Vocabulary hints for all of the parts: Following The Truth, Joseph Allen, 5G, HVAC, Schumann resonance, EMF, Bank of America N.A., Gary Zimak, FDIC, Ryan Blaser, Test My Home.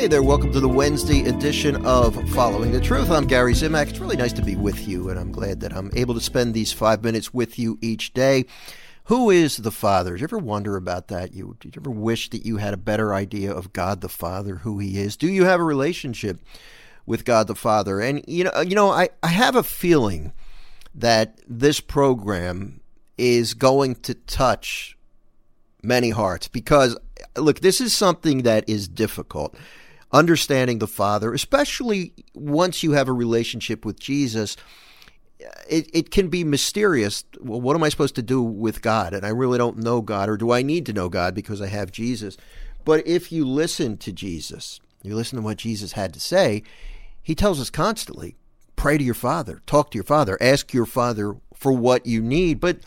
Hey there, welcome to the Wednesday edition of Following the Truth. I'm Gary Zimak. It's really nice to be with you, and I'm glad that I'm able to spend these 5 minutes with you each day. Who is the Father? Did you ever wonder about that? Did you ever wish that you had a better idea of God the Father, who He is? Do you have a relationship with God the Father? And, I have a feeling that this program is going to touch many hearts because, look, this is something that is difficult. Understanding the Father, especially once you have a relationship with Jesus, it can be mysterious. Well, what am I supposed to do with God? And I really don't know God, or do I need to know God because I have Jesus? But if you listen to Jesus, you listen to what Jesus had to say, He tells us constantly, pray to your Father, talk to your Father, ask your Father for what you need. But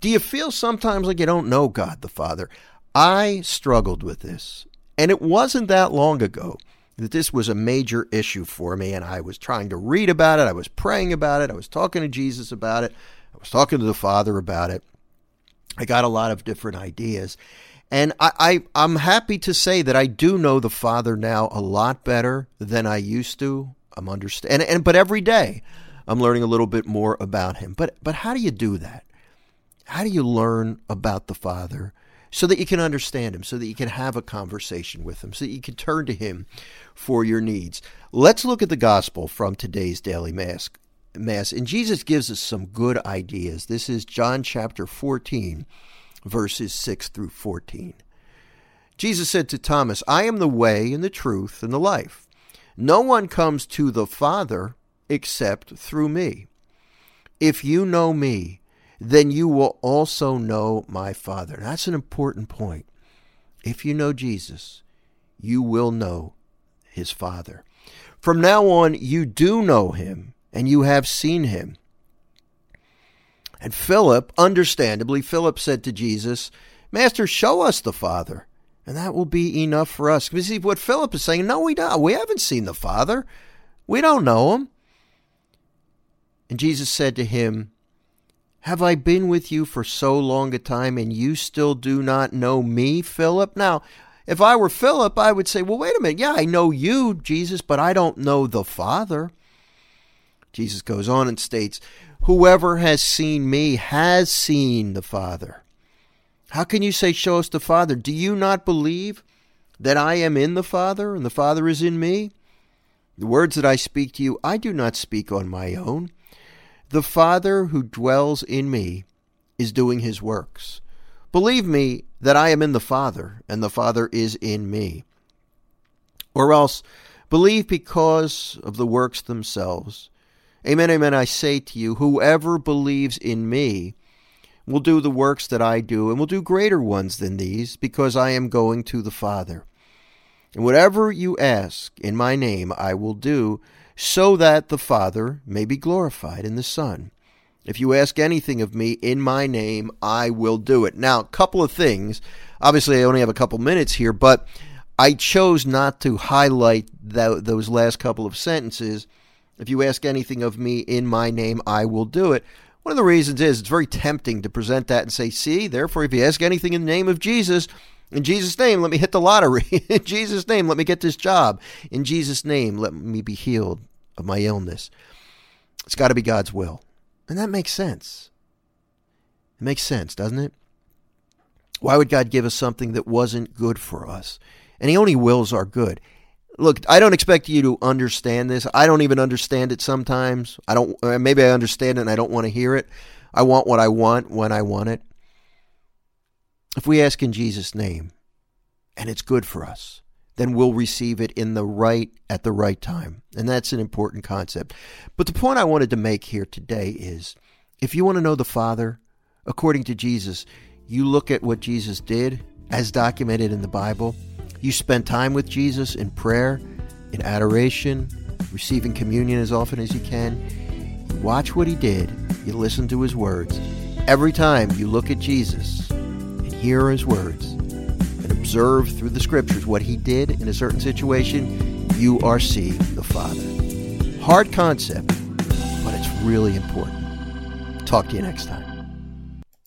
do you feel sometimes like you don't know God the Father? I struggled with this, and it wasn't that long ago that this was a major issue for me, and I was trying to read about it, I was praying about it, I was talking to Jesus about it, I was talking to the Father about it. I got a lot of different ideas, and I'm happy to say that I do know the Father now a lot better than I used to. I'm understanding, but every day I'm learning a little bit more about Him. But how do you do that? How do you learn about the Father so that you can understand Him, so that you can have a conversation with Him, so that you can turn to Him for your needs? Let's look at the gospel from today's daily mass. And Jesus gives us some good ideas. This is John chapter 14, verses 6 through 14. Jesus said to Thomas, "I am the way and the truth and the life. No one comes to the Father except through me. If you know me, then you will also know my Father." And that's an important point. If you know Jesus, you will know His Father. From now on, you do know Him, and you have seen Him. And Philip, understandably, Philip said to Jesus, "Master, show us the Father, and that will be enough for us." You see, what Philip is saying, no, we don't. We haven't seen the Father. We don't know Him. And Jesus said to him, "Have I been with you for so long a time, and you still do not know me, Philip?" Now, if I were Philip, I would say, well, wait a minute. Yeah, I know you, Jesus, but I don't know the Father. Jesus goes on and states, "Whoever has seen me has seen the Father. How can you say, 'Show us the Father'? Do you not believe that I am in the Father, and the Father is in me? The words that I speak to you, I do not speak on my own. The Father who dwells in me is doing His works. Believe me that I am in the Father, and the Father is in me. Or else, believe because of the works themselves. Amen, amen, I say to you, whoever believes in me will do the works that I do, and will do greater ones than these, because I am going to the Father. And whatever you ask in my name, I will do, so that the Father may be glorified in the Son. If you ask anything of me in my name, I will do it." Now, a couple of things. Obviously, I only have a couple minutes here, but I chose not to highlight those last couple of sentences. If you ask anything of me in my name, I will do it. One of the reasons is it's very tempting to present that and say, see, therefore, if you ask anything in the name of Jesus, in Jesus' name, let me hit the lottery. In Jesus' name, let me get this job. In Jesus' name, let me be healed of my illness. It's got to be God's will. And that makes sense. It makes sense, doesn't it? Why would God give us something that wasn't good for us? And He only wills our good. Look, I don't expect you to understand this. I don't even understand it sometimes. Maybe I understand it and I don't want to hear it. I want what I want when I want it. If we ask in Jesus' name, and it's good for us, then we'll receive it at the right time. And that's an important concept. But the point I wanted to make here today is, if you want to know the Father, according to Jesus, you look at what Jesus did, as documented in the Bible. You spend time with Jesus in prayer, in adoration, receiving communion as often as you can. You watch what He did. You listen to His words. Every time you look at Jesus, hear His words, and observe through the Scriptures what He did in a certain situation, you are seeing the Father. Hard concept, but it's really important. Talk to you next time.